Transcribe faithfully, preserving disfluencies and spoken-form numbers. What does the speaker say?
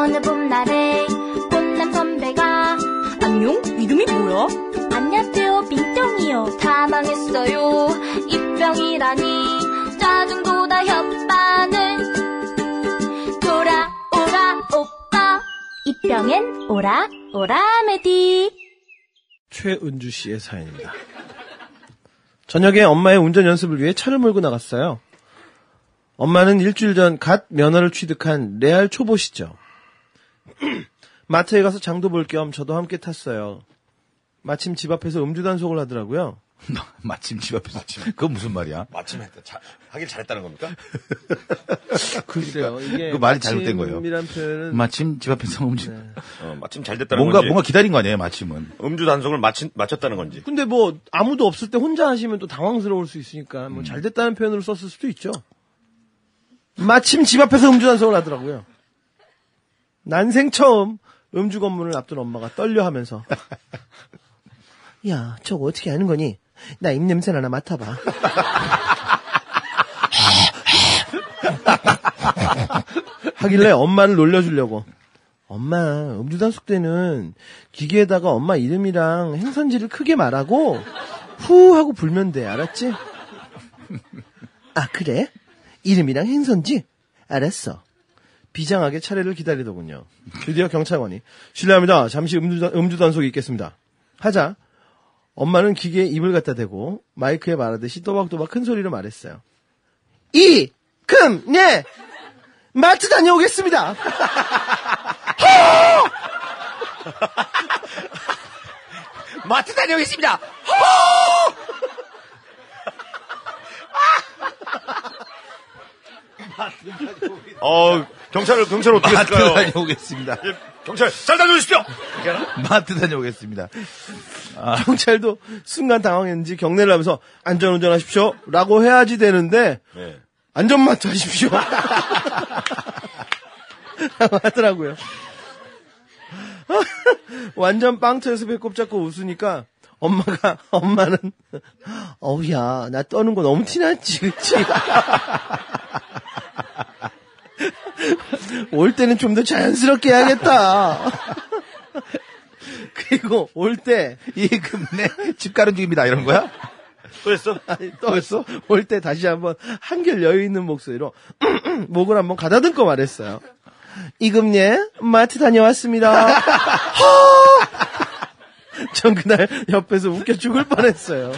어느 봄날에 꽃남 선배가 안녕? 이름이 뭐야? 안녕하세요, 민정이요. 다 망했어요, 입병이라니. 짜증도 다 협반을. 돌아오라 오빠, 입병엔 오라 오라메디. 최은주 씨의 사연입니다. 저녁에 엄마의 운전 연습을 위해 차를 몰고 나갔어요. 엄마는 일주일 전 갓 면허를 취득한 레알 초보시죠. 마트에 가서 장도 볼 겸 저도 함께 탔어요. 마침 집 앞에서 음주 단속을 하더라고요. 마침 집 앞에서? 그건 무슨 말이야? 마침 했다. 자, 하길 잘했다는 겁니까? 글쎄요. 이게 그 말이 잘못된 거예요. 표현은... 마침 집 앞에서 음주. 네. 어, 마침 잘 됐다는 뭔가, 건지. 뭔가 기다린 거 아니에요, 마침은. 음주 단속을 마침, 마쳤다는 건지. 근데 뭐 아무도 없을 때 혼자 하시면 또 당황스러울 수 있으니까 뭐 음. 잘 됐다는 표현으로 썼을 수도 있죠. 마침 집 앞에서 음주 단속을 하더라고요. 난생 처음 음주 검문을 앞둔 엄마가 떨려하면서 야, 저거 어떻게 아는 거니? 나 입냄새 나나 맡아봐. 하길래 엄마를 놀려주려고 엄마, 음주 단속 때는 기계에다가 엄마 이름이랑 행선지를 크게 말하고 후 하고 불면 돼, 알았지? 아, 그래? 이름이랑 행선지? 알았어. 비장하게 차례를 기다리더군요. 드디어 경찰관이 실례합니다. 잠시 음주, 음주 단속이 있겠습니다. 하자 엄마는 기계에 입을 갖다 대고 마이크에 말하듯이 또박또박 큰 소리로 말했어요. 이, 금, 네 마트 다녀오겠습니다. 마트 다녀오겠습니다. 어, 경찰을, 경찰 어떻게 할까요? 마트 다녀오겠습니다. 예, 경찰, 잘 다녀오십시오! 마트 다녀오겠습니다. 아. 경찰도 순간 당황했는지 경례를 하면서 안전운전 하십시오. 라고 해야지 되는데, 네. 안전마트 하십시오. 라고 하더라고요. 완전 빵 터져서 배꼽 잡고 웃으니까, 엄마가, 엄마는, 어우야, 나 떠는 거 너무 티났지, 그치? 올 때는 좀 더 자연스럽게 해야겠다. 그리고 올 때 이 금내 집 가는 중입니다 이런 거야? 또 했어? 아니, 또 했어? 올 때 다시 한번 한결 여유 있는 목소리로 목을 한번 가다듬고 말했어요. 이 금내 마트 다녀왔습니다. 전 그날 옆에서 웃겨 죽을 뻔했어요.